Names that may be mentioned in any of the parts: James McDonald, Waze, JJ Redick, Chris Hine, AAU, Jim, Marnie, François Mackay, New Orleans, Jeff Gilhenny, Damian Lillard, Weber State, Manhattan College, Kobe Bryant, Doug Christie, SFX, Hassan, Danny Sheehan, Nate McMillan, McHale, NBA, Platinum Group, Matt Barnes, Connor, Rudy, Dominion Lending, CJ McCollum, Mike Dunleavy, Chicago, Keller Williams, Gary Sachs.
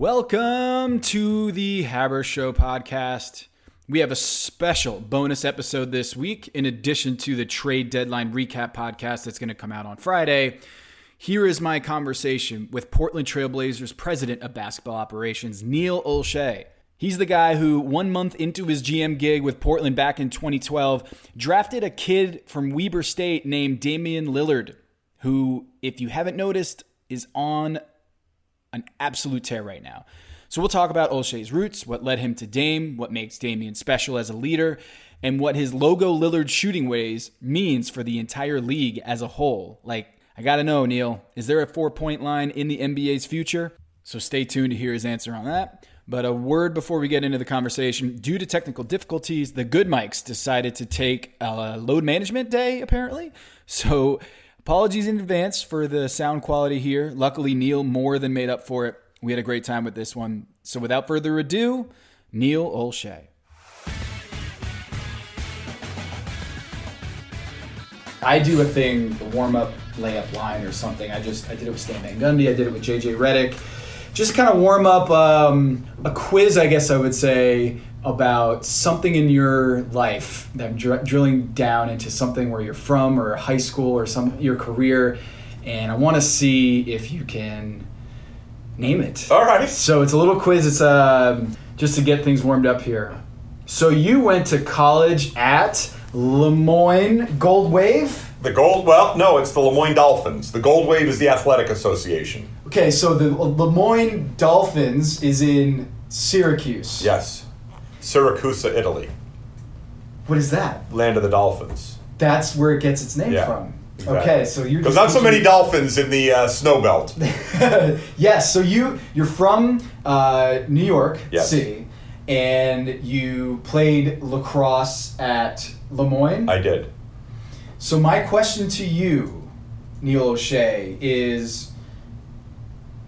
Welcome to the Haber Show podcast. We have a special bonus episode this week in addition to the trade deadline recap podcast that's going to come out on Friday. Here is my conversation with Portland Trail Blazers president of basketball operations, Neil Olshey. He's the guy who, 1 month into his GM gig with Portland back in 2012, drafted a kid from Weber State named Damian Lillard, who, if you haven't noticed, is on an absolute tear right now. So we'll talk about Olshey's roots, what led him to Dame, what makes Damian special as a leader, and what his Logo Lillard shooting ways means for the entire league as a whole. Like, I gotta know, Neil, is there a four-point line in the NBA's future? So stay tuned to hear his answer on that. But a word before we get into the conversation, due to technical difficulties, the Good Mics decided to take a load management day, apparently. So apologies in advance for the sound quality here. Luckily, Neil more than made up for it. We had a great time with this one. So without further ado, Neil Olshey. I do a thing, the warm-up layup line or something. I did it with Stan Van Gundy. I did it with JJ Redick. Just kind of warm up a quiz, I guess I would say, about something in your life that I'm drilling down into something where you're from or high school or your career. And I want to see if you can name it. All right. So it's a little quiz. It's just to get things warmed up here. So you went to college at Le Moyne Gold Wave? Well, no, it's the Le Moyne Dolphins. The Gold Wave is the athletic association. Okay, so the Le Moyne Dolphins is in Syracuse. Yes. Syracuse, Italy. What is that? Land of the Dolphins. That's where it gets its name from. Exactly. Okay, so you're because not so many dolphins in the snow belt. Yes, so you're from New York City, and you played lacrosse at Le Moyne. I did. So my question to you, Neil Olshey, is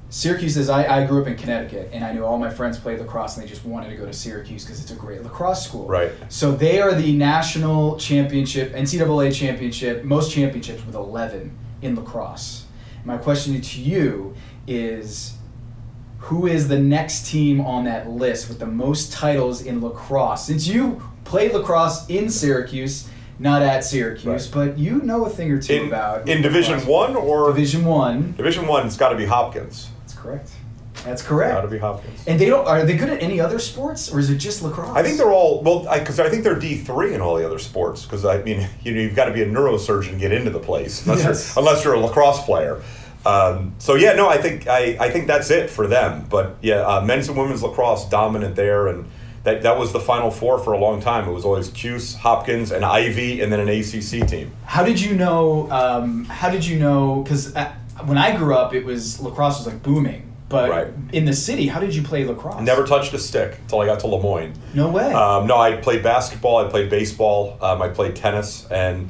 Syracuse is I grew up in Connecticut, and I knew all my friends played lacrosse, and they just wanted to go to Syracuse because it's a great lacrosse school. Right. So they are the national championship, NCAA championship, most championships with 11 in lacrosse. My question to you is, who is the next team on that list with the most titles in lacrosse? Since you played lacrosse in Syracuse, not at Syracuse, right, but you know a thing or two about in Division One or Division One. Division One, it's got to be Hopkins. That's correct. Got to be Hopkins. And they don't. Are they good at any other sports, or is it just lacrosse? I think they're all because I think they're D3 in all the other sports. Because I mean, you've got to be a neurosurgeon to get into the place, unless you're a lacrosse player. I think that's it for them. But men's and women's lacrosse dominant there, and that was the Final Four for a long time. It was always Cuse, Hopkins, and Ivy, and then an ACC team. How did you know? Because when I grew up, it was lacrosse was like booming, but in the city, how did you play lacrosse? Never touched a stick until I got to Le Moyne. No way. No, I played basketball. I played baseball. I played tennis, and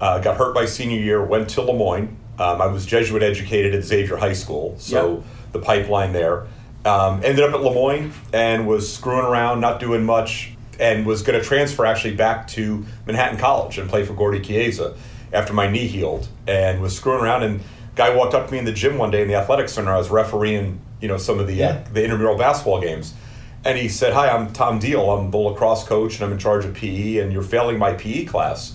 got hurt my senior year. Went to Le Moyne. I was Jesuit educated at Xavier High School, so the pipeline there. Ended up at Le Moyne and was screwing around, not doing much, and was going to transfer actually back to Manhattan College and play for Gordy Chiesa after my knee healed, and was screwing around, and a guy walked up to me in the gym one day in the athletic center. I was refereeing, some of the intramural basketball games, and he said, "Hi, I'm Tom Deal. I'm the lacrosse coach, and I'm in charge of PE, and you're failing my PE class."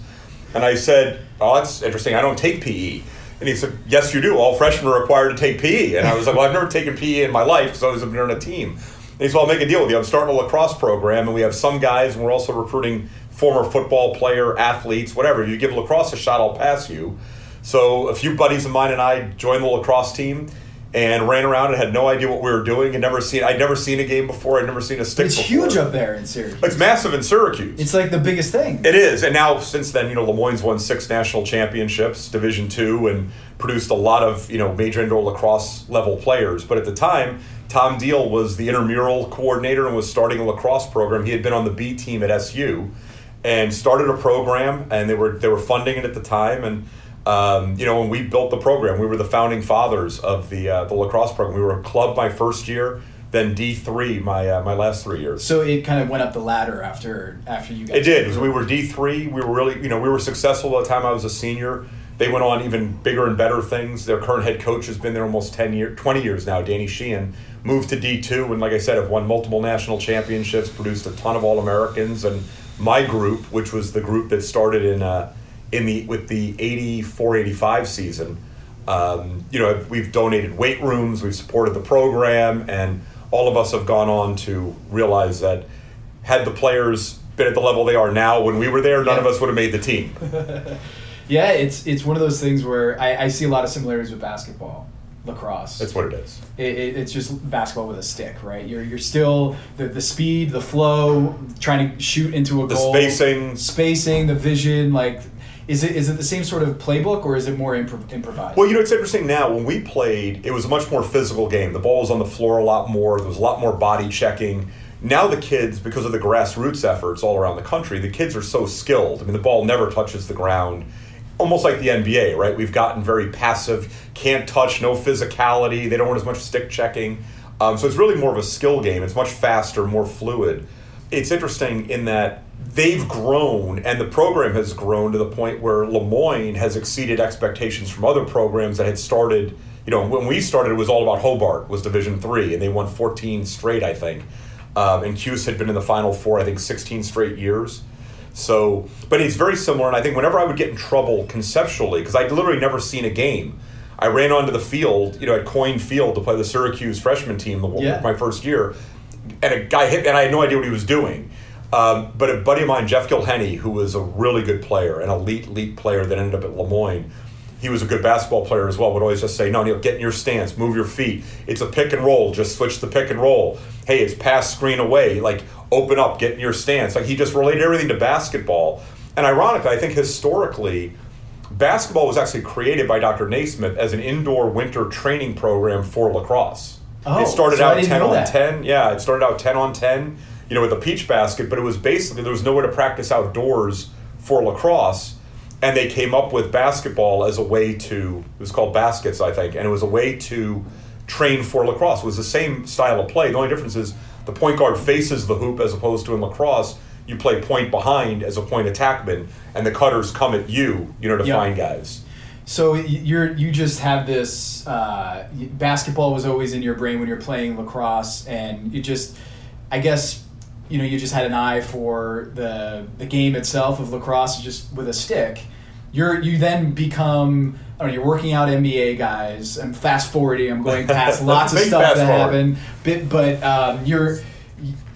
And I said, "Oh, that's interesting. I don't take PE." And he said, "Yes, you do. All freshmen are required to take PE." And I was like, "Well, I've never taken PE in my life because I was on a team." And he said, "I'll make a deal with you. I'm starting a lacrosse program, and we have some guys, and we're also recruiting former football player, athletes, whatever. If you give lacrosse a shot, I'll pass you." So a few buddies of mine and I joined the lacrosse team and ran around and had no idea what we were doing. I'd never seen a game before. I'd never seen a stick before. It's huge up there in Syracuse. It's massive in Syracuse. It's like the biggest thing. It is. And now, since then, Le Moyne's won 6 national championships, Division II, and produced a lot of, major indoor lacrosse level players. But at the time, Tom Deal was the intramural coordinator and was starting a lacrosse program. He had been on the B team at SU and started a program, and they were funding it at the time. And when we built the program, we were the founding fathers of the lacrosse program. We were a club my first year, then D3 my last 3 years. So it kind of went up the ladder after you guys. It did. We were D3. We were really, we were successful by the time I was a senior. They went on even bigger and better things. Their current head coach has been there almost 20 years now, Danny Sheehan. Moved to D2 and, like I said, have won multiple national championships, produced a ton of All-Americans. And my group, which was the group that started with the 84-85 season, we've donated weight rooms, we've supported the program, and all of us have gone on to realize that had the players been at the level they are now when we were there, none of us would have made the team. Yeah, it's one of those things where I see a lot of similarities with basketball, lacrosse. That's what it is. It's just basketball with a stick, right? You're still the speed, the flow, trying to shoot into a goal. The spacing, the vision. Like, is it the same sort of playbook, or is it more improvised? Well, it's interesting now. When we played, it was a much more physical game. The ball was on the floor a lot more. There was a lot more body checking. Now the kids, because of the grassroots efforts all around the country, the kids are so skilled. I mean, the ball never touches the ground. Almost like the NBA, right? We've gotten very passive, can't touch, no physicality. They don't want as much stick checking. So it's really more of a skill game. It's much faster, more fluid. It's interesting in that they've grown and the program has grown to the point where Le Moyne has exceeded expectations from other programs that had started. When we started, it was all about Hobart, was Division III, and they won 14 straight, I think. And Cuse had been in the Final Four, I think, 16 straight years. So, but it's very similar, and I think whenever I would get in trouble conceptually, because I'd literally never seen a game, I ran onto the field, at Coyne Field to play the Syracuse freshman team my first year, and a guy hit, and I had no idea what he was doing. But a buddy of mine, Jeff Gilhenny, who was a really good player, an elite player that ended up at Le Moyne, he was a good basketball player as well, would always just say, no, Neil, get in your stance, move your feet. It's a pick and roll, just switch the pick and roll. Hey, it's pass, screen, away, like open up, get in your stance. Like he just related everything to basketball. And ironically, I think historically, basketball was actually created by Dr. Naismith as an indoor winter training program for lacrosse. Oh, it started out 10 on 10. Yeah, it started out 10 on 10, with a peach basket, but it was basically there was nowhere to practice outdoors for lacrosse. And they came up with basketball as a way to, it was called baskets, I think, and it was a way to train for lacrosse. It was the same style of play. The only difference is the point guard faces the hoop as opposed to in lacrosse, you play point behind as a point attackman, and the cutters come at you, to find guys. So you just have this, basketball was always in your brain when you're playing lacrosse, and you just, I guess, you just had an eye for the game itself of lacrosse just with a stick. You then become, you're working out NBA guys. I'm fast forwarding. I'm going past lots of stuff that happened.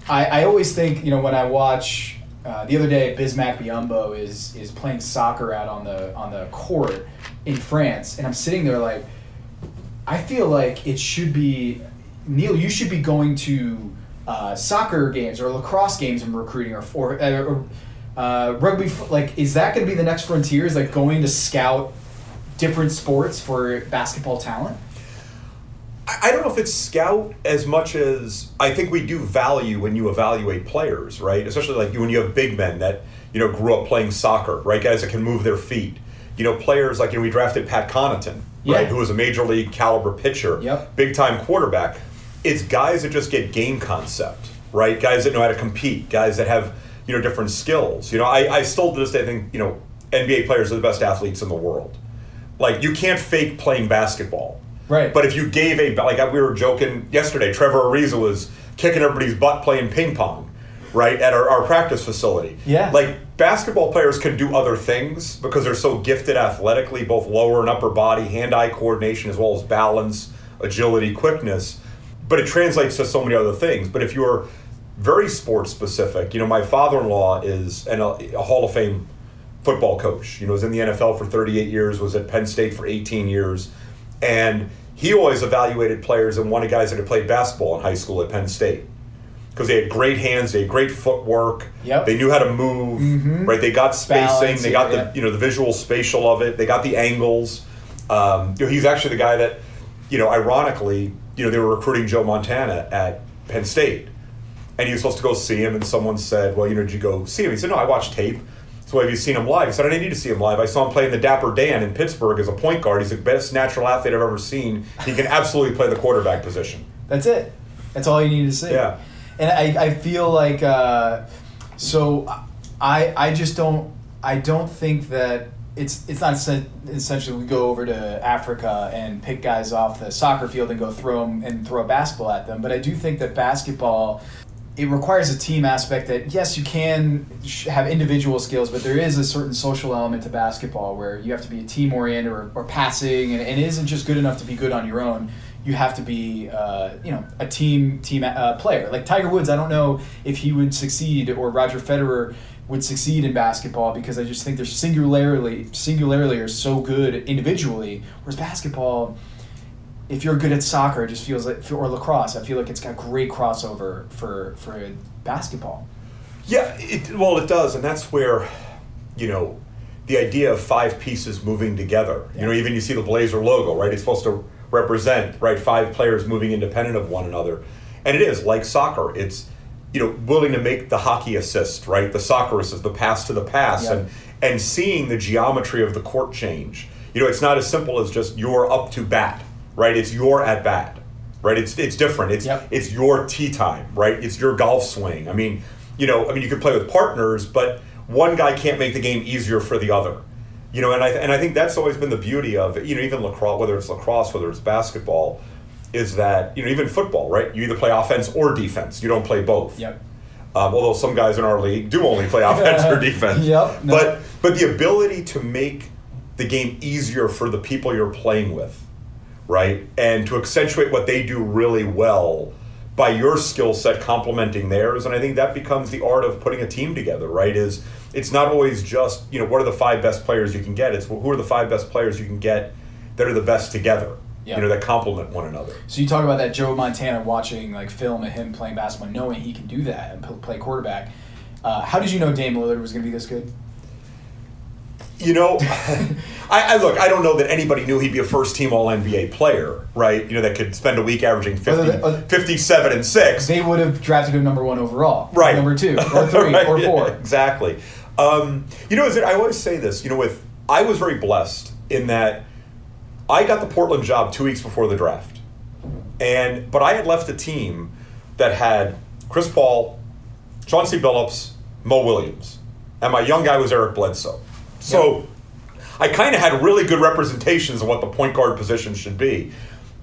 I always think, when I watch the other day, Bismack Biyombo is playing soccer out on the court in France, and I'm sitting there like, I feel like it should be Neil. You should be going to soccer games or lacrosse games and recruiting or rugby. Like, is that going to be the next frontier? Is like going to scout different sports for basketball talent? I don't know if it's scout as much as I think we do value when you evaluate players, right? Especially like when you have big men that grew up playing soccer, right? Guys that can move their feet. Players like we drafted Pat Connaughton, right? Who was a major league caliber pitcher, big time quarterback. It's guys that just get game concept, right? Guys that know how to compete, guys that have, different skills. I still to this day think, NBA players are the best athletes in the world. Like, you can't fake playing basketball. Right. But if you gave we were joking yesterday, Trevor Ariza was kicking everybody's butt playing ping pong, right, at our practice facility. Yeah. Like, basketball players can do other things because they're so gifted athletically, both lower and upper body, hand-eye coordination as well as balance, agility, quickness. But it translates to so many other things. But if you're very sports specific, my father-in-law is a Hall of Fame football coach. Was in the NFL for 38 years, was at Penn State for 18 years. And he always evaluated players and wanted guys that had played basketball in high school at Penn State. Because they had great hands, they had great footwork. Yep. They knew how to move, right? They got spacing, balance, they got the visual spatial of it, they got the angles. He's actually the guy that, ironically, they were recruiting Joe Montana at Penn State. And he was supposed to go see him, and someone said, well, did you go see him? He said, no, I watched tape. So have you seen him live? He said, I didn't need to see him live. I saw him playing the Dapper Dan in Pittsburgh as a point guard. He's the best natural athlete I've ever seen. He can absolutely play the quarterback position. That's it. That's all you need to see. Yeah. And I feel like, so I just don't think that it's not essentially we go over to Africa and pick guys off the soccer field and go throw them and throw a basketball at them. But I do think that basketball, it requires a team aspect that, yes, you can have individual skills, but there is a certain social element to basketball where you have to be a team-oriented or passing, and it isn't just good enough to be good on your own. You have to be, a team player. Like Tiger Woods, I don't know if he would succeed or Roger Federer would succeed in basketball because I just think they're singularly are so good individually, whereas basketball, if you're good at soccer, it just feels like, or lacrosse, I feel like it's got great crossover for basketball. Yeah, it does, and that's where, the idea of five pieces moving together. Yeah. Even you see the Blazer logo, right? It's supposed to represent, right, five players moving independent of one another. And it is, like soccer, it's, willing to make the hockey assist, right? The soccer assist, the pass to the pass, yeah. and seeing the geometry of the court change. It's not as simple as just you're up to bat. Right, it's your at bat, right? It's different. It's yep. It's your tee time, right? It's your golf swing. I mean, you could play with partners, but one guy can't make the game easier for the other, And I think that's always been the beauty of it. Even lacrosse, whether it's lacrosse, whether it's basketball, is that even football, right? You either play offense or defense. You don't play both. Yep. Although some guys in our league do only play offense or defense. Yep. No. But the ability to make the game easier for the people you're playing with. Right, and to accentuate what they do really well by your skill set complementing theirs, and I think that becomes the art of putting a team together. Right, it's not always just what are the five best players you can get. It's who are the five best players you can get that are the best together. Yeah. That complement one another. So you talk about that Joe Montana watching like film of him playing basketball, knowing he can do that and play quarterback. How did you know Dame Lillard was going to be this good? I don't know that anybody knew he'd be a first-team All-NBA player, right? That could spend a week averaging 57 and 6. They would have drafted him number 1 overall, right? Number 2, or 3, right, or 4. Yeah, exactly. I always say this. I was very blessed in that I got the Portland job 2 weeks before the draft, but I had left a team that had Chris Paul, Chauncey Billups, Mo Williams, and my young guy was Eric Bledsoe. So yeah. I kind of had really good representations of what the point guard position should be.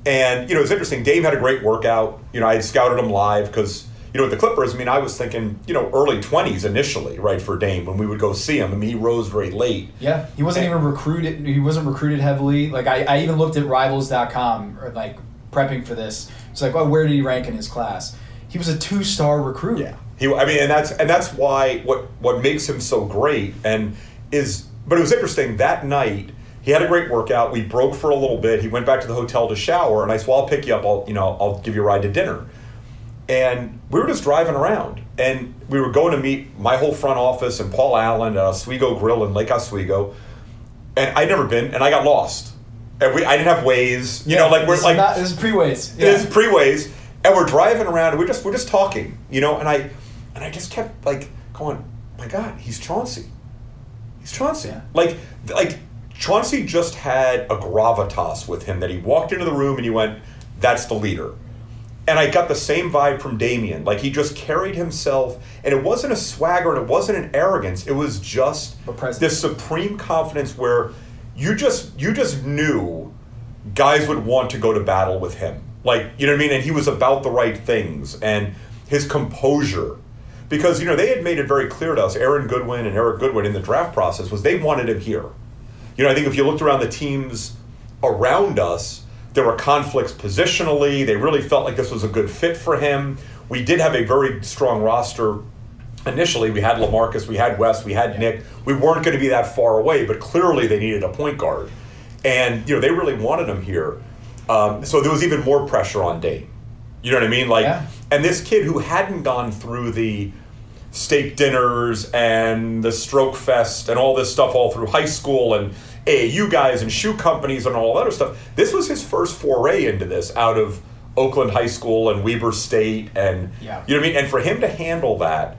And, it's interesting. Dave had a great workout. I had scouted him live because, with the Clippers, I was thinking, early 20s initially, right, for Dame when we would go see him. He rose very late. Yeah, he wasn't even recruited. He wasn't recruited heavily. Like, I even looked at Rivals.com, or, like, prepping for this. It's like, where did he rank in his class? He was a 2-star recruit. Yeah. And that's why what makes him so great. But it was interesting, that night, he had a great workout, we broke for a little bit, he went back to the hotel to shower, and I said, well, I'll pick you up, I'll give you a ride to dinner. And we were just driving around, and we were going to meet my whole front office and Paul Allen at Oswego Grill in Lake Oswego, and I'd never been, and I got lost. And I didn't have Waze, it was pre-Waze. Yeah. It was pre-Waze, and we're driving around, and we're just talking, and I just kept, like, going, my God, he's Chauncey. Chauncey. Yeah. Like Chauncey just had a gravitas with him that he walked into the room and he went, that's the leader. And I got the same vibe from Damian. Like, he just carried himself, and it wasn't a swagger and it wasn't an arrogance. It was just this supreme confidence where you just knew guys would want to go to battle with him. Like, you know what I mean? And he was about the right things, and his composure. Because, they had made it very clear to us, Aaron Goodwin and Eric Goodwin in the draft process, was they wanted him here. I think if you looked around the teams around us, there were conflicts positionally. They really felt like this was a good fit for him. We did have a very strong roster initially. We had LaMarcus, we had West, we had Nick. We weren't going to be that far away, but clearly they needed a point guard. And, they really wanted him here. So there was even more pressure on Dame. You know what I mean? Like, yeah. And this kid who hadn't gone through the steak dinners and the stroke fest and all this stuff all through high school and AAU guys and shoe companies and all that other stuff, this was his first foray into this out of Oakland High School and Weber State. And yeah. You know what I mean? And for him to handle that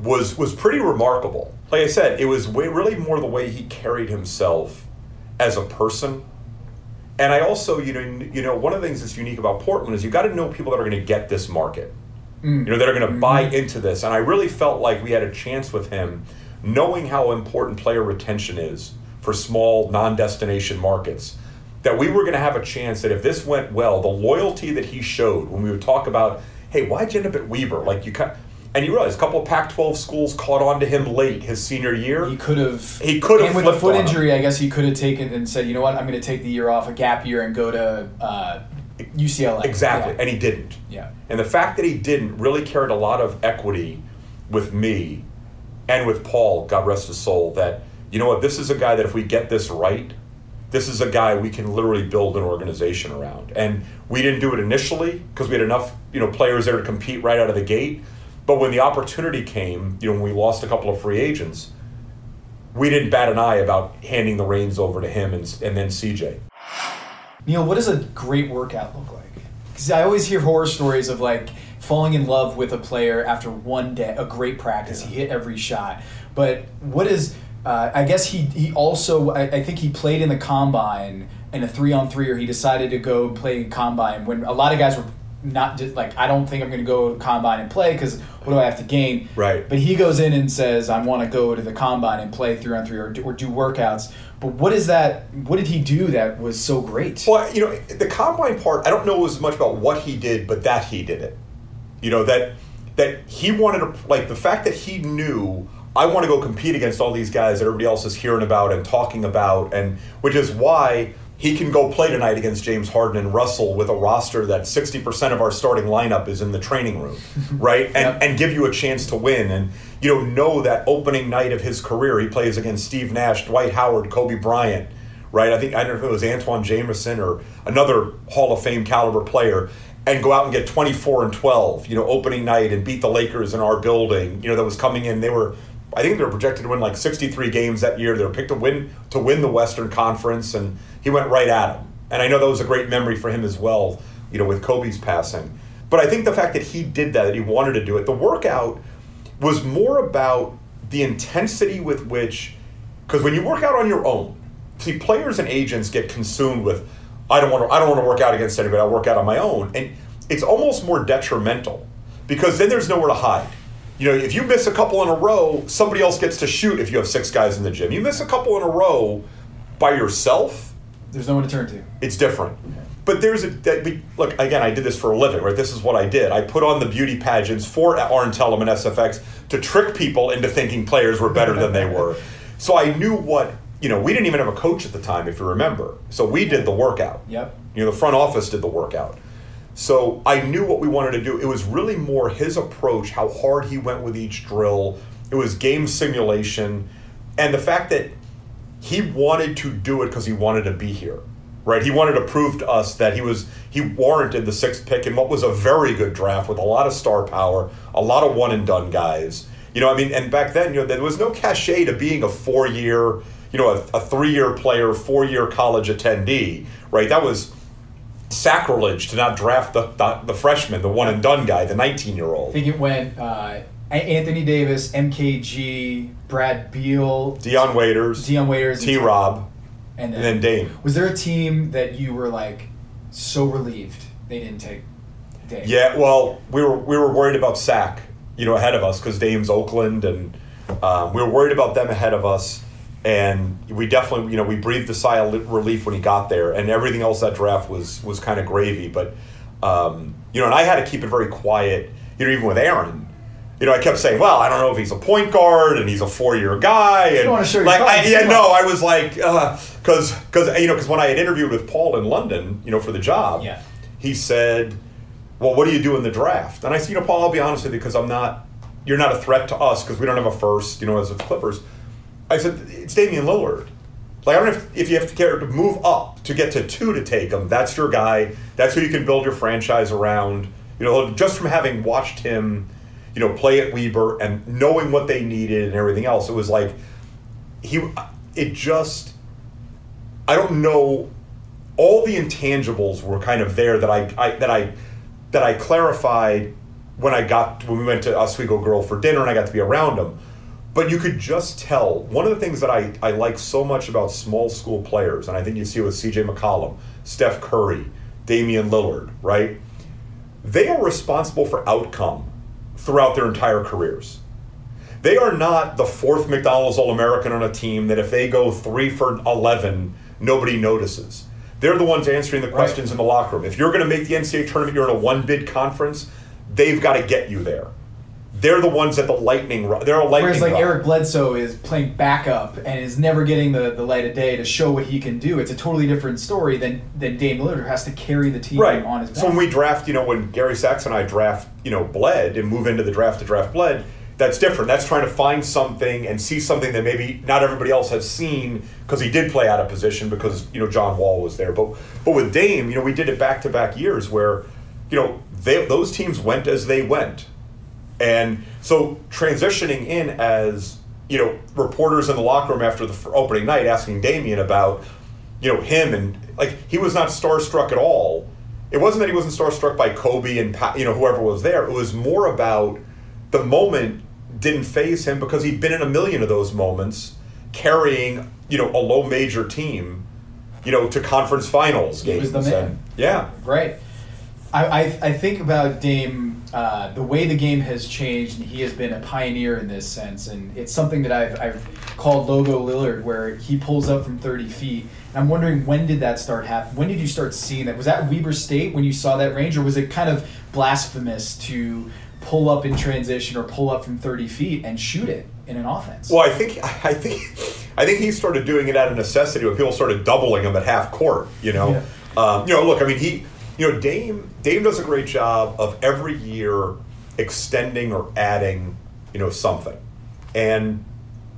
was pretty remarkable. Like I said, it was really more the way he carried himself as a person. And I also, one of the things that's unique about Portland is you got to know people that are going to get this market, that are going to buy into this. And I really felt like we had a chance with him, knowing how important player retention is for small non-destination markets, that we were going to have a chance that if this went well, the loyalty that he showed when we would talk about, hey, why'd you end up at Weber? Like you kind of, and you realize a couple of Pac-12 schools caught on to him late his senior year. He could have. And with a foot injury, I guess he could have taken and said, you know what, I'm going to take the year off, a gap year, and go to UCLA. Exactly, yeah. And he didn't. Yeah. And the fact that he didn't really carried a lot of equity with me and with Paul, God rest his soul, that, you know what, this is a guy that if we get this right, this is a guy we can literally build an organization around. And we didn't do it initially because we had enough, you know, players there to compete right out of the gate. But when the opportunity came, you know, when we lost a couple of free agents, we didn't bat an eye about handing the reins over to him and then CJ. Neil, what does a great workout look like? Because I always hear horror stories of like falling in love with a player after one day, a great practice, yeah. He hit every shot. But what is... I guess he also, I think he played in the combine in a 3-on-3, or he decided to go play combine when a lot of guys were not like, I don't think I'm going to go to combine and play because what do I have to gain? Right. But he goes in and says, I want to go to the combine and play 3-on-3 or do workouts. But what is that? What did he do that was so great? Well, you know, the combine part, I don't know as much about what he did, but that he did it. You know, that he wanted to, like the fact that he knew I want to go compete against all these guys that everybody else is hearing about and talking about, and which is why he can go play tonight against James Harden and Russell with a roster that 60% of our starting lineup is in the training room, right? And yep. And give you a chance to win. And you know that opening night of his career, he plays against Steve Nash, Dwight Howard, Kobe Bryant, right? I don't know if it was Antoine Jameson or another Hall of Fame caliber player, and go out and get 24-12, you know, opening night and beat the Lakers in our building. You know, that was coming in. They were, I think they were projected to win like 63 games that year. They were picked to win the Western Conference, and he went right at him. And I know that was a great memory for him as well, you know, with Kobe's passing. But I think the fact that he did that he wanted to do it, the workout was more about the intensity with which, because when you work out on your own, see, players and agents get consumed with, I don't want to work out against anybody, I'll work out on my own. And it's almost more detrimental because then there's nowhere to hide. You know, if you miss a couple in a row, somebody else gets to shoot if you have 6 guys in the gym. You miss a couple in a row by yourself, there's no one to turn to. It's different. Okay. But look, again, I did this for a living, right? This is what I did. I put on the beauty pageants for Arendt-Tellum and SFX to trick people into thinking players were better than they were. So I knew what, you know, we didn't even have a coach at the time, if you remember. So we did the workout. Yep. You know, the front office did the workout. So I knew what we wanted to do. It was really more his approach, how hard he went with each drill. It was game simulation. And the fact that he wanted to do it because he wanted to be here, right? He wanted to prove to us that he warranted the 6th pick in what was a very good draft with a lot of star power, a lot of one-and-done guys. You know, I mean, and back then, you know, there was no cachet to being a 4-year, you know, a 3-year player, 4-year college attendee, right? That was sacrilege to not draft the freshman, the one and done guy, the 19-year-old. I think it went Anthony Davis, MKG, Brad Beal, Deion Waiters, T-Rob, and then Dame. Was there a team that you were like so relieved they didn't take Dame? Yeah, well, we were worried about SAC, you know, ahead of us because Dame's Oakland, and we were worried about them ahead of us. And we definitely, you know, we breathed a sigh of relief when he got there, and everything else that draft was kind of gravy. But, you know, and I had to keep it very quiet, you know, even with Aaron. You know, I kept saying, well, I don't know if he's a point guard and he's a 4-year guy. And want to show like, I was like, because when I had interviewed with Paul in London, you know, for the job, yeah. He said, well, what do you do in the draft? And I said, you know, Paul, I'll be honest with you, because you're not a threat to us because we don't have a first, you know, as the Clippers. I said, it's Damian Lillard. Like, I don't know if you have to move up to get to 2 to take him. That's your guy. That's who you can build your franchise around. You know, just from having watched him, you know, play at Weber and knowing what they needed and everything else, it was like, I don't know, all the intangibles were kind of there that I clarified when we went to Oswego Girl for dinner and I got to be around him. But you could just tell. One of the things that I like so much about small school players, and I think you see it with CJ McCollum, Steph Curry, Damian Lillard, right? They are responsible for outcome throughout their entire careers. They are not the fourth McDonald's All-American on a team that if they go 3 for 11, nobody notices. They're the ones answering the questions in the locker room. If you're going to make the NCAA tournament, you're in a one-bid conference, they've got to get you there. They're the ones that the lightning rod. Whereas like Eric Bledsoe is playing backup and is never getting the light of day to show what he can do. It's a totally different story than Dame Lillard, who has to carry the team on his back. So when we draft, when Gary Sachs and I draft, Bled and move into the draft to draft Bled, that's different. That's trying to find something and see something that maybe not everybody else has seen, because he did play out of position because, John Wall was there. But with Dame, we did it back-to-back years where, those teams went as they went. And so transitioning in as, reporters in the locker room after the opening night asking Damian about, him, and he was not starstruck at all. It wasn't that he wasn't starstruck by Kobe and, whoever was there. It was more about the moment didn't faze him because he'd been in a million of those moments carrying, a low major team, to conference finals games. He was the man. And, yeah. Right. I think about Dame. The way the game has changed, and he has been a pioneer in this sense, and it's something that I've called Logo Lillard, where he pulls up from 30 feet. And I'm wondering, when did that start happen? When did you start seeing that? Was that Weber State when you saw that range, or was it kind of blasphemous to pull up in transition or pull up from 30 feet and shoot it in an offense? Well, I think he started doing it out of necessity when people started doubling him at half court. Yeah. Look, I mean he. Dame does a great job of every year extending or adding, something. And,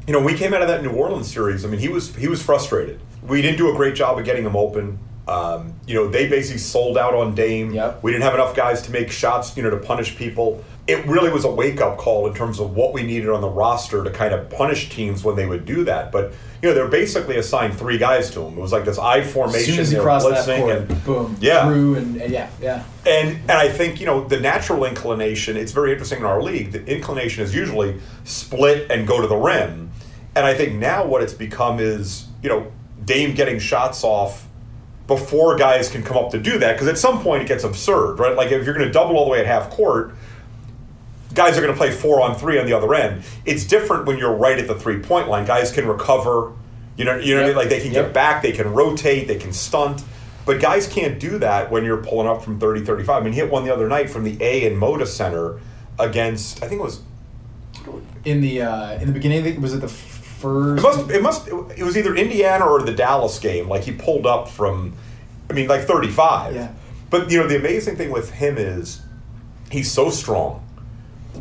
we came out of that New Orleans series. I mean, he was frustrated. We didn't do a great job of getting him open. They basically sold out on Dame. Yep. We didn't have enough guys to make shots, to punish people. It really was a wake-up call in terms of what we needed on the roster to kind of punish teams when they would do that. But, they're basically assigned three guys to him. It was like this I formation. As soon as crossed that court, and boom. Yeah. Through and yeah. And I think, the natural inclination, it's very interesting in our league, the inclination is usually split and go to the rim. And I think now what it's become is, Dame getting shots off before guys can come up to do that. Because at some point it gets absurd, right? Like if you're going to double all the way at half court, guys are going to play 4-on-3 on the other end. It's different when you're right at the three-point line. Guys can recover, yep. What I mean? Like they can get back, they can rotate, they can stunt. But guys can't do that when you're pulling up from 30, 35. I mean, he hit one the other night from the A in Moda Center against, I think it was in the beginning. Was it the first? It was either Indiana or the Dallas game. Like he pulled up from, 35. Yeah. But the amazing thing with him is he's so strong.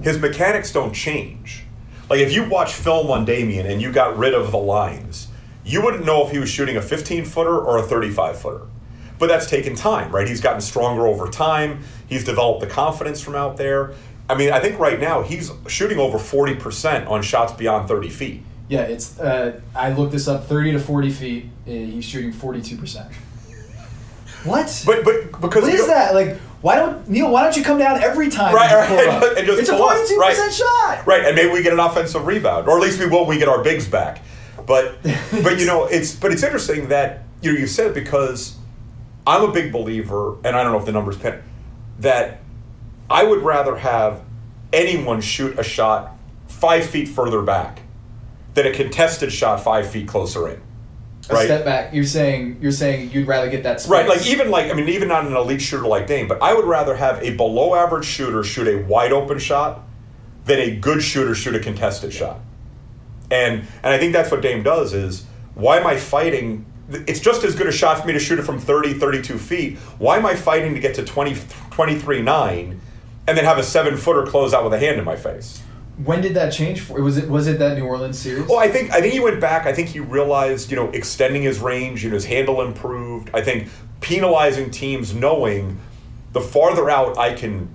His mechanics don't change. Like if you watch film on Damian and you got rid of the lines, you wouldn't know if he was shooting a 15-footer or a 35-footer. But that's taken time, right? He's gotten stronger over time. He's developed the confidence from out there. I mean, I think right now he's shooting over 40% on shots beyond 30 feet. Yeah, it's. I looked this up, 30 to 40 feet, he's shooting 42%. What? But because what is that? Like, why don't you come down every time? Right. Pull up? And just it's pull a 42% shot. Right, and maybe we get an offensive rebound, or at least we will. We get our bigs back. But it's interesting that you said it, because I'm a big believer, and I don't know if the numbers pen, that I would rather have anyone shoot a shot 5 feet further back than a contested shot 5 feet closer in. Right? A step back. You're saying you'd rather get that space. Right, even not an elite shooter like Dame, but I would rather have a below average shooter shoot a wide open shot than a good shooter shoot a contested shot. And I think that's what Dame does is, why am I fighting? It's just as good a shot for me to shoot it from 30, 32 feet. Why am I fighting to get to 20, 23-9 and then have a 7-footer close out with a hand in my face? When did that change? Was it that New Orleans series? Well, I think he went back. I think he realized, extending his range, his handle improved. I think penalizing teams, knowing the farther out I can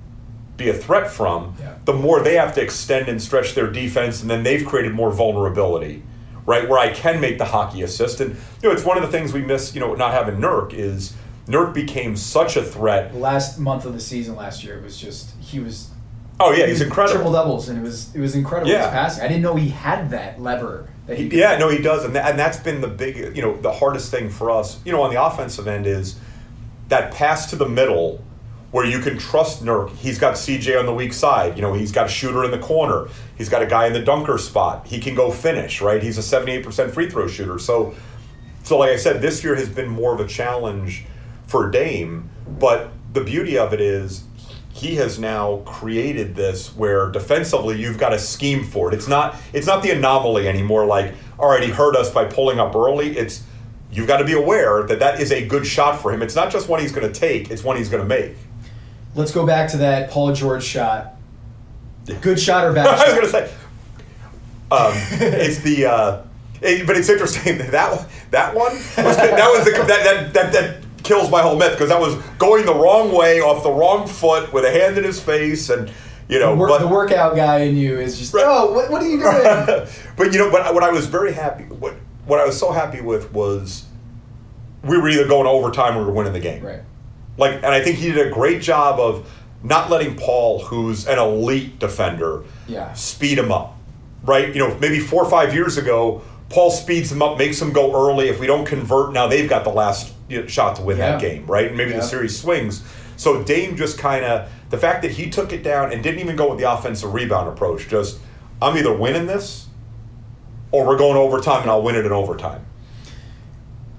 be a threat from, the more they have to extend and stretch their defense, and then they've created more vulnerability, right, where I can make the hockey assist. And, it's one of the things we miss, not having Nurk is Nurk became such a threat. Last month of the season last year, it was just he was... Oh yeah, he's incredible. Triple doubles, and it was incredible. Yeah. His passing. I didn't know he had that lever. That he he does, and that's been the big, the hardest thing for us, on the offensive end is that pass to the middle where you can trust Nurkić. He's got CJ on the weak side. You know, he's got a shooter in the corner. He's got a guy in the dunker spot. He can go finish, right? He's a 78% free throw shooter. So like I said, this year has been more of a challenge for Dame, but the beauty of it is he has now created this where defensively you've got a scheme for it. It's not the anomaly anymore, like, all right, he hurt us by pulling up early. It's you've got to be aware that that is a good shot for him. It's not just one he's going to take, it's one he's going to make. Let's go back to that Paul George shot. Good shot or bad shot? I was going to say, it's the, but it's interesting that one kills my whole myth, because that was going the wrong way off the wrong foot with a hand in his face, and you know the workout guy in you is just right. Oh, what are you doing? But you know, but what I was very happy, what I was so happy with was we were either going to overtime or we were winning the game. Right. Like, and I think he did a great job of not letting Paul, who's an elite defender, speed him up. Right? You know, maybe 4 or 5 years ago, Paul speeds them up, makes them go early. If we don't convert, now they've got the last shot to win that game, right? And maybe the series swings. So Dame just kind of, the fact that he took it down and didn't even go with the offensive rebound approach, just I'm either winning this or we're going to overtime and I'll win it in overtime.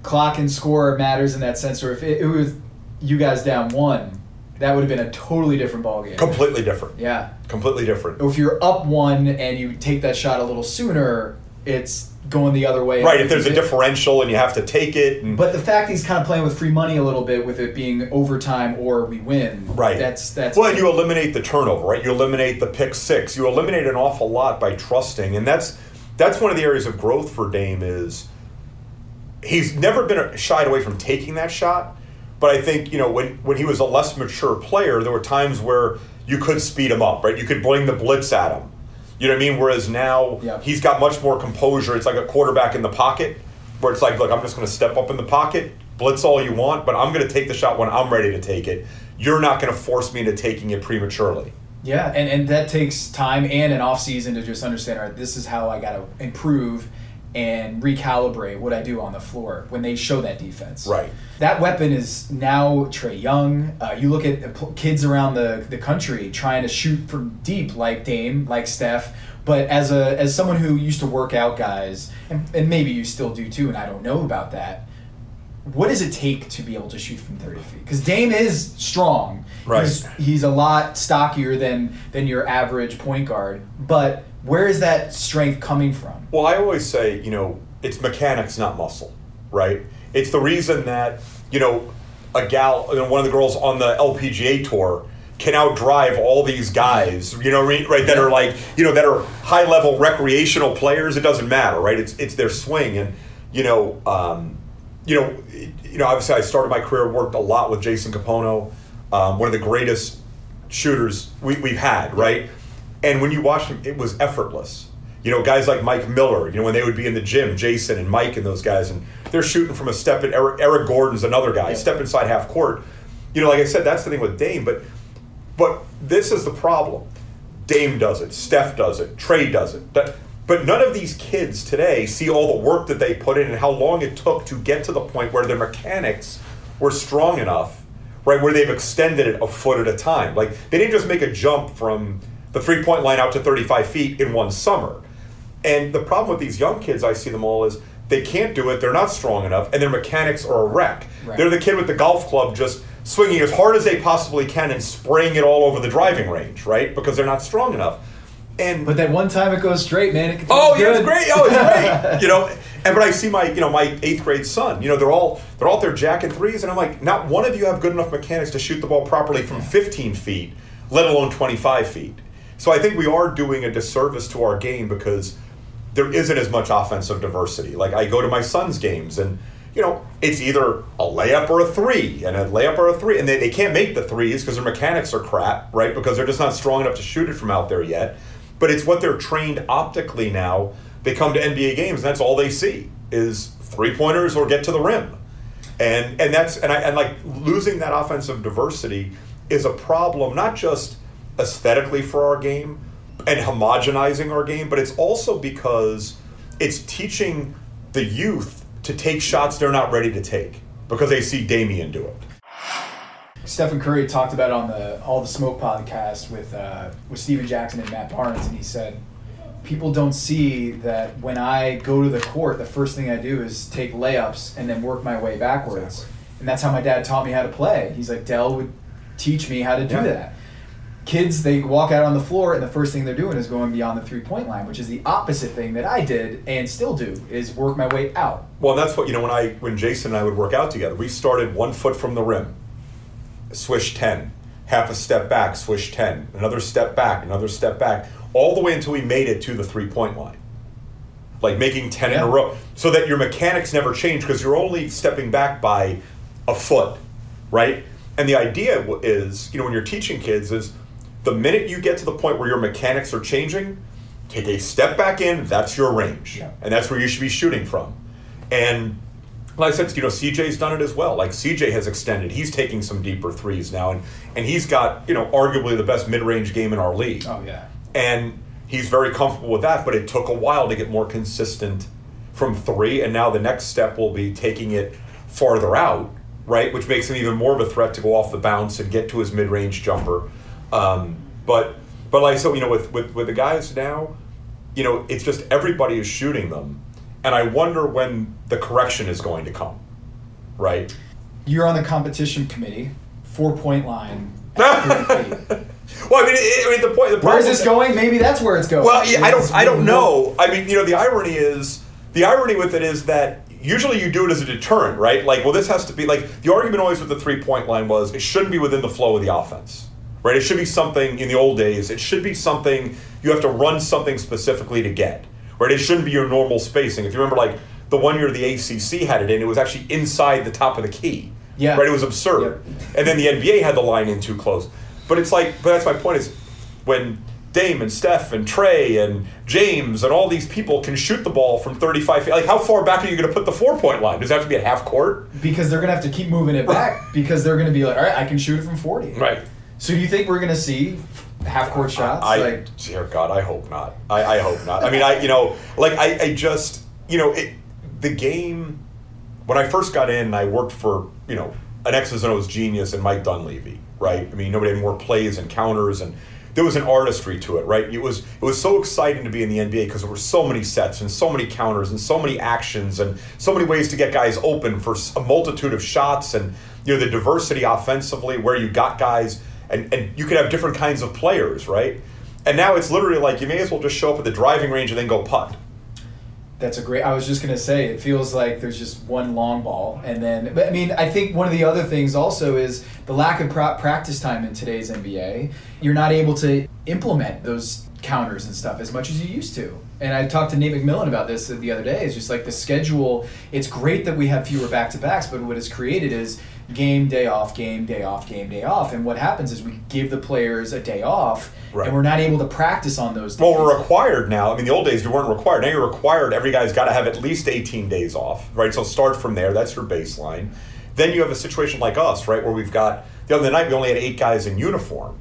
Clock and score matters in that sense. Or if it was you guys down one, that would have been a totally different ballgame. Completely different. Yeah. Completely different. If you're up one and you take that shot a little sooner, it's going the other way. Right, if there's a differential and you have to take it. But the fact he's kind of playing with free money a little bit with it being overtime or we win. Right. That's well, and you eliminate the turnover, right? You eliminate the pick six. You eliminate an awful lot by trusting. And that's one of the areas of growth for Dame is he's never been shied away from taking that shot. But I think, you know, when he was a less mature player, there were times where you could speed him up, right? You could bring the blitz at him. You know what I mean? Whereas now he's got much more composure. It's like a quarterback in the pocket where it's like, look, I'm just going to step up in the pocket, blitz all you want, but I'm going to take the shot when I'm ready to take it. You're not going to force me into taking it prematurely. Yeah, and that takes time and an offseason to just understand, all right, this is how I got to improve and recalibrate what I do on the floor when they show that defense. Right. That weapon is now Trae Young. You look at kids around the country trying to shoot from deep like Dame, like Steph, but as someone who used to work out guys, and maybe you still do too, and I don't know about that, what does it take to be able to shoot from 30 feet? Because Dame is strong. Right. He's a lot stockier than your average point guard, but where is that strength coming from? Well, I always say, you know, it's mechanics, not muscle, right? It's the reason that, you know, one of the girls on the LPGA tour can outdrive all these guys, you know, right, that are like, you know, that are high-level recreational players. It doesn't matter, right? It's their swing. And, you know, obviously I started my career, worked a lot with Jason Capono, one of the greatest shooters we've had, right? And when you watched him, it was effortless. You know, guys like Mike Miller, you know, when they would be in the gym, Jason and Mike and those guys, and they're shooting from a step, and Eric Gordon's another guy, step inside half court. You know, like I said, that's the thing with Dame, but this is the problem. Dame does it, Steph does it, Trae does it. But none of these kids today see all the work that they put in and how long it took to get to the point where their mechanics were strong enough, right, where they've extended it a foot at a time. Like, they didn't just make a jump from the three-point line out to 35 feet in one summer. And the problem with these young kids, I see them all, is they can't do it, they're not strong enough, and their mechanics are a wreck. Right. They're the kid with the golf club just swinging as hard as they possibly can and spraying it all over the driving range, right? Because they're not strong enough. But that one time it goes straight, man. It's great. Oh, it's great. You know, but I see my 8th grade son. You know, they're all out there jacking threes, and I'm like, not one of you have good enough mechanics to shoot the ball properly from 15 feet, let alone 25 feet. So I think we are doing a disservice to our game because there isn't as much offensive diversity. Like, I go to my son's games and, you know, it's either a layup or a three. And they can't make the threes because their mechanics are crap, right? Because they're just not strong enough to shoot it from out there yet. But it's what they're trained optically now. They come to NBA games and that's all they see is three-pointers or get to the rim. And losing that offensive diversity is a problem, not just aesthetically for our game and homogenizing our game, but it's also because it's teaching the youth to take shots they're not ready to take because they see Damian do it. Stephen Curry talked about it on the All the Smoke podcast with Steven Jackson and Matt Barnes, and he said, people don't see that when I go to the court, the first thing I do is take layups and then work my way backwards. Exactly. And that's how my dad taught me how to play. He's like, Dell would teach me how to do that. Kids, they walk out on the floor, and the first thing they're doing is going beyond the three-point line, which is the opposite thing that I did and still do, is work my way out. Well, that's what, you know, when Jason and I would work out together, we started 1 foot from the rim, swish 10, half a step back, swish 10, another step back, all the way until we made it to the three-point line, like making 10 in a row, so that your mechanics never change because you're only stepping back by a foot, right? And the idea is, you know, when you're teaching kids is, the minute you get to the point where your mechanics are changing, take a step back in, that's your range. Yeah. And that's where you should be shooting from. And like I said, you know, CJ's done it as well. Like CJ has extended. He's taking some deeper threes now. And he's got, you know, arguably the best mid-range game in our league. Oh, yeah. And he's very comfortable with that, but it took a while to get more consistent from three. And now the next step will be taking it farther out, right? Which makes him even more of a threat to go off the bounce and get to his mid-range jumper. But like, so, you know, with the guys now, you know, it's just everybody is shooting them. And I wonder when the correction is going to come, right? You're on the competition committee, 4-point line. Well, I mean, the point, the problem. Where is this going? Maybe that's where it's going. Well, yeah, I don't know. I mean, you know, the irony with it is that usually you do it as a deterrent, right? Like, well, this has to be like, the argument always with the 3-point line was it shouldn't be within the flow of the offense. Right, it should be something, in the old days, it should be something, you have to run something specifically to get. Right, it shouldn't be your normal spacing. If you remember, like, the 1 year the ACC had it in, it was actually inside the top of the key. Yeah. Right, it was absurd. Yeah. And then the NBA had the line in too close. But it's like, but that's my point is, when Dame and Steph and Trey and James and all these people can shoot the ball from 35 feet. Like, how far back are you going to put the 4-point line? Does it have to be at half court? Because they're going to have to keep moving it back because they're going to be like, all right, I can shoot it from 40. Right. So do you think we're going to see half-court shots? Dear God, I hope not. I hope not. I mean, the game, when I first got in, I worked for, you know, an X's and O's genius and Mike Dunleavy, right? I mean, nobody had more plays and counters, and there was an artistry to it, right? It was so exciting to be in the NBA because there were so many sets and so many counters and so many actions and so many ways to get guys open for a multitude of shots and, you know, the diversity offensively where you got guys. And you could have different kinds of players, right? And now it's literally like you may as well just show up at the driving range and then go putt. That's a great – I was just going to say it feels like there's just one long ball. And then – but I mean, I think one of the other things also is the lack of practice time in today's NBA. You're not able to implement those counters and stuff as much as you used to. And I talked to Nate McMillan about this the other day. It's just like the schedule – it's great that we have fewer back-to-backs, but what it's created is – game, day off, game, day off, game, day off. And what happens is we give the players a day off, right, and we're not able to practice on those days. Well, we're required now. I mean, the old days you weren't required. Now you're required. Every guy's got to have at least 18 days off, right? So start from there. That's your baseline. Then you have a situation like us, right, where we've got – the other night we only had 8 guys in uniform.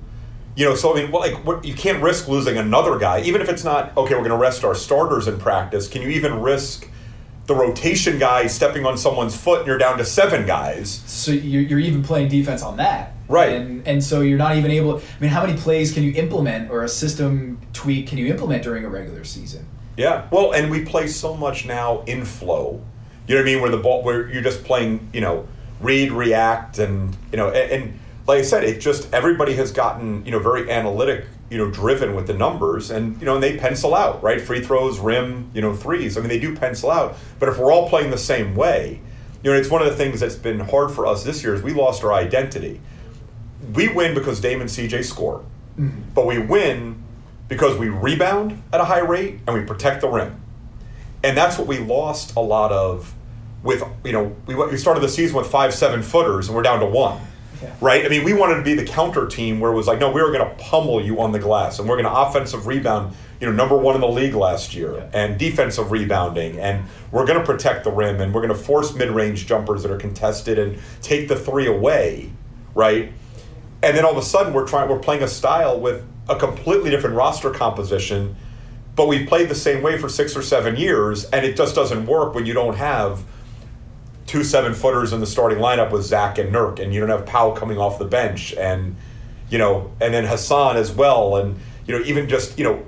You know, so, I mean, well, like you can't risk losing another guy. Even if it's not, okay, we're going to rest our starters in practice, can you even risk – the rotation guy stepping on someone's foot and you're down to 7 guys. So you're even playing defense on that. Right. And so you're not even able – I mean, how many plays can you implement or a system tweak can you implement during a regular season? Yeah. Well, and we play so much now in flow. You know what I mean? Where you're just playing, you know, read, react, and, you know, and like I said, it just – everybody has gotten, you know, very analytic, you know, driven with the numbers, and, you know, and they pencil out, right? Free throws, rim, you know, threes. I mean, they do pencil out, but if we're all playing the same way, you know, it's one of the things that's been hard for us this year is we lost our identity. We win because Dame and CJ score, but we win because we rebound at a high rate and we protect the rim. And that's what we lost a lot of with, you know, we started the season with 5 7-footers and we're down to 1. Yeah. Right? I mean, we wanted to be the counter team where it was like, no, we were going to pummel you on the glass, and we're going to offensive rebound, you know, number 1 in the league last year, and defensive rebounding, and we're going to protect the rim, and we're going to force mid-range jumpers that are contested and take the 3 away, right? And then all of a sudden, we're playing a style with a completely different roster composition, but we've played the same way for 6 or 7 years, and it just doesn't work when you don't have 2 7-footers in the starting lineup with Zach and Nurk, and you don't have Powell coming off the bench, and you know, and then Hassan as well, and you know, even just you go.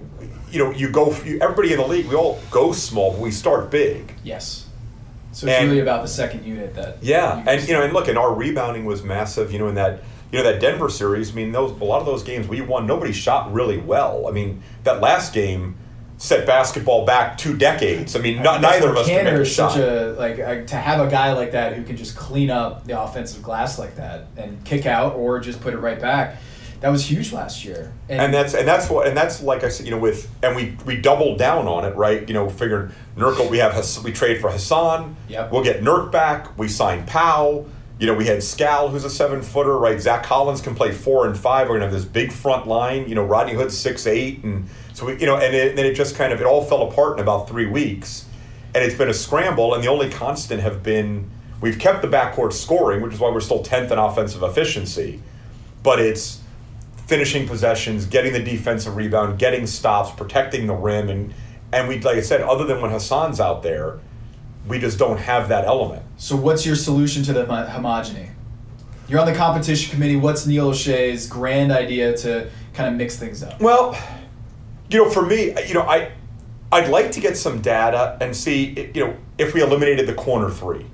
Everybody in the league, we all go small, but we start big. Yes. So it's really about the second unit that. Yeah, and you know, and look, and our rebounding was massive. You know, in that. You know, that Denver series, I mean, a lot of those games we won, nobody shot really well. I mean, that last game set basketball back 2 decades. I mean, neither of us can make a shot. To have a guy like that who can just clean up the offensive glass like that and kick out or just put it right back, that was huge last year. And that's like I said, you know, we doubled down on it, right? You know, figuring Nurkić, we trade for Hassan. Yep. We'll get Nurk back. We sign Powell. You know, we had Scal, who's a 7-footer, right? Zach Collins can play 4 and 5. We're going to have this big front line. You know, Rodney Hood's 6'8", and so we, you know, and then it just kind of, it all fell apart in about 3 weeks, and it's been a scramble. And the only constant have been, we've kept the backcourt scoring, which is why we're still 10th in offensive efficiency, but it's finishing possessions, getting the defensive rebound, getting stops, protecting the rim, and we, like I said, other than when Hassan's out there, we just don't have that element. So what's your solution to the homogeny? You're on the competition committee. What's Neil Olshey's grand idea to kind of mix things up? Well, you know, for me, you know, I'd like to get some data and see, you know, if we eliminated the corner three.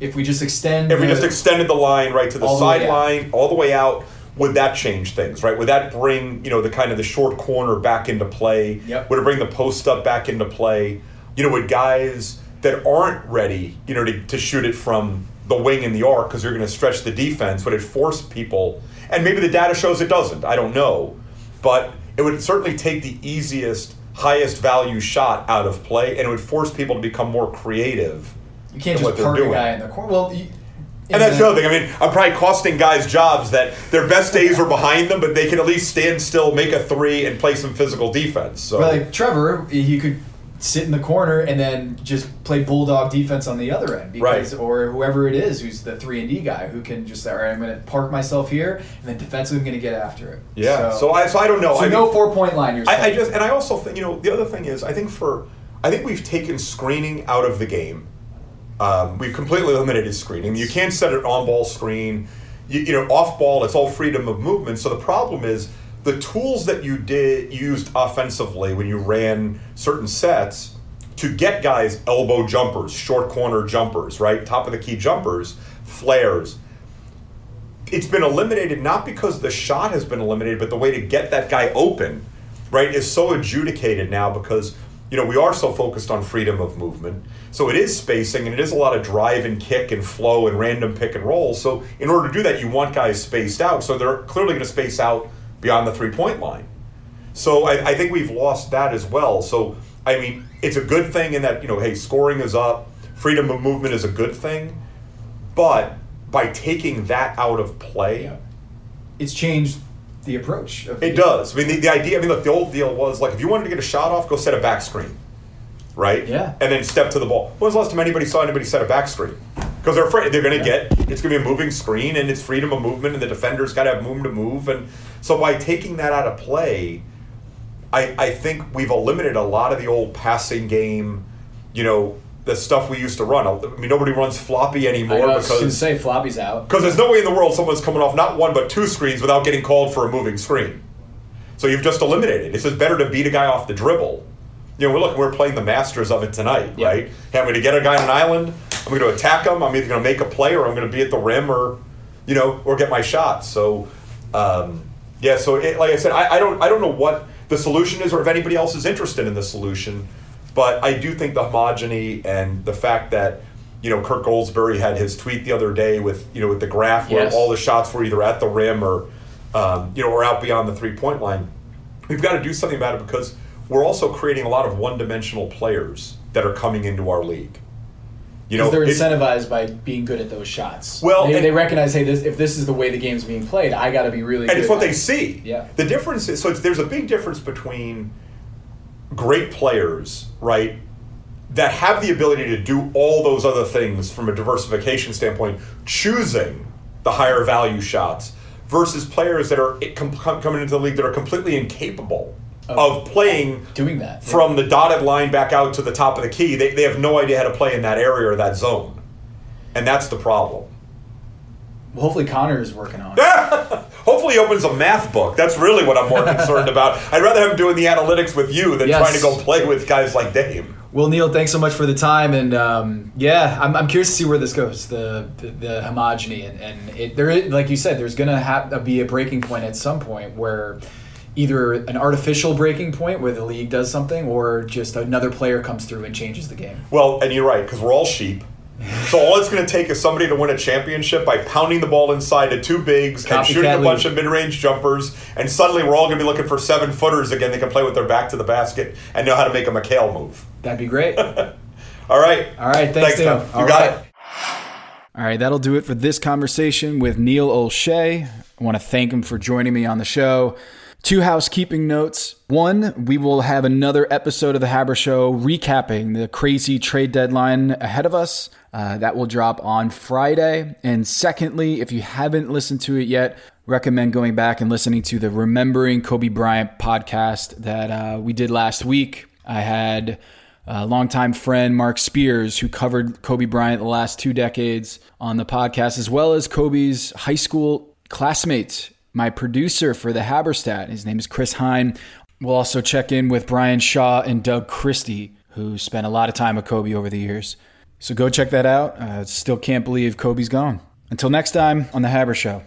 If we just extended the line right to the sideline, all the way out, would that change things, right? Would that bring, you know, the kind of the short corner back into play? Yep. Would it bring the post up back into play? You know, would guys that aren't ready, you know, to shoot it from the wing in the arc because you're going to stretch the defense, would it force people? And maybe the data shows it doesn't. I don't know. But it would certainly take the easiest, highest value shot out of play, and it would force people to become more creative. You can't just park a guy in the corner. Well, and that's the other thing. I mean, I'm probably costing guys jobs that their best days were behind them, but they can at least stand still, make a three, and play some physical defense. So, well, like Trevor, he could sit in the corner and then just play bulldog defense on the other end, because right, or whoever it is who's the 3-and-D guy who can just say, all right, I'm going to park myself here, and then defensively I'm going to get after it. Yeah. So I don't know. So I no 4-point line. You're saying. I also think, you know, the other thing is I think we've taken screening out of the game. We've completely eliminated screening. You can't set an on-ball screen. You know, off-ball, it's all freedom of movement. So the problem is, the tools that you used offensively when you ran certain sets to get guys elbow jumpers, short corner jumpers, right, top of the key jumpers, flares, it's been eliminated not because the shot has been eliminated, but the way to get that guy open, right, is so adjudicated now because, you know, we are so focused on freedom of movement. So it is spacing, and it is a lot of drive and kick and flow and random pick and roll. So in order to do that, you want guys spaced out. So they're clearly going to space out beyond the 3-point line. So I think we've lost that as well. So, I mean, it's a good thing in that, you know, hey, scoring is up, freedom of movement is a good thing, but by taking that out of play, yeah, it's changed the approach. It does. I mean, the idea, I mean, look, the old deal was, like, if you wanted to get a shot off, go set a back screen, right? Yeah. And then step to the ball. When was the last time anybody saw anybody set a back screen? Because they're afraid they're going to get, it's going to be a moving screen, and it's freedom of movement, and the defender's got to have room to move. And so by taking that out of play, I think we've eliminated a lot of the old passing game, you know, the stuff we used to run. I mean, nobody runs floppy anymore. I was going to say floppy's out. Because there's no way in the world someone's coming off not one but 2 screens without getting called for a moving screen. So you've just eliminated. It's just better to beat a guy off the dribble. You know, look, we're playing the masters of it tonight, yeah, right? Hey, I'm going to get a guy on an island. I'm going to attack him. I'm either going to make a play or I'm going to be at the rim or, you know, or get my shot. So, yeah, so it, like I said, I don't know what the solution is or if anybody else is interested in the solution, but I do think the homogeny and the fact that, you know, Kirk Goldsberry had his tweet the other day with, you know, with the graph where yes, all the shots were either at the rim or, you know, or out beyond the 3-point line. We've got to do something about it because we're also creating a lot of one-dimensional players that are coming into our league. You know, they're incentivized by being good at those shots. Well, they recognize, hey, if this is the way the game's being played, I got to be really good. And it's what they see. Yeah. The difference is, so there's a big difference between great players, right, that have the ability to do all those other things from a diversification standpoint, choosing the higher value shots, versus players that are coming into the league that are completely incapable of playing doing that from the dotted line back out to the top of the key. They have no idea how to play in that area or that zone. And that's the problem. Hopefully Connor is working on it. Hopefully he opens a math book. That's really what I'm more concerned about. I'd rather have him doing the analytics with you than trying to go play with guys like Dame. Well, Neil, thanks so much for the time. And, I'm curious to see where this goes, the homogeny. Like you said, there's going to have to be a breaking point at some point where either an artificial breaking point where the league does something or just another player comes through and changes the game. Well, and you're right, because we're all sheep. So all it's going to take is somebody to win a championship by pounding the ball inside to two bigs and shooting a bunch of mid-range jumpers, and suddenly we're all going to be looking for seven-footers again. They can play with their back to the basket and know how to make a McHale move. That'd be great. All right. Thanks, Neil. You got it. All right, that'll do it for this conversation with Neil Olshey. I want to thank him for joining me on the show. Two housekeeping notes. One, we will have another episode of The Haber Show recapping the crazy trade deadline ahead of us. That will drop on Friday. And secondly, if you haven't listened to it yet, recommend going back and listening to the Remembering Kobe Bryant podcast that we did last week. I had a longtime friend, Mark Spears, who covered Kobe Bryant the last 2 decades on the podcast, as well as Kobe's high school classmate, my producer for the Haberstat. His name is Chris Hine. We'll also check in with Brian Shaw and Doug Christie, who spent a lot of time with Kobe over the years. So go check that out. Still can't believe Kobe's gone. Until next time on The Haber Show.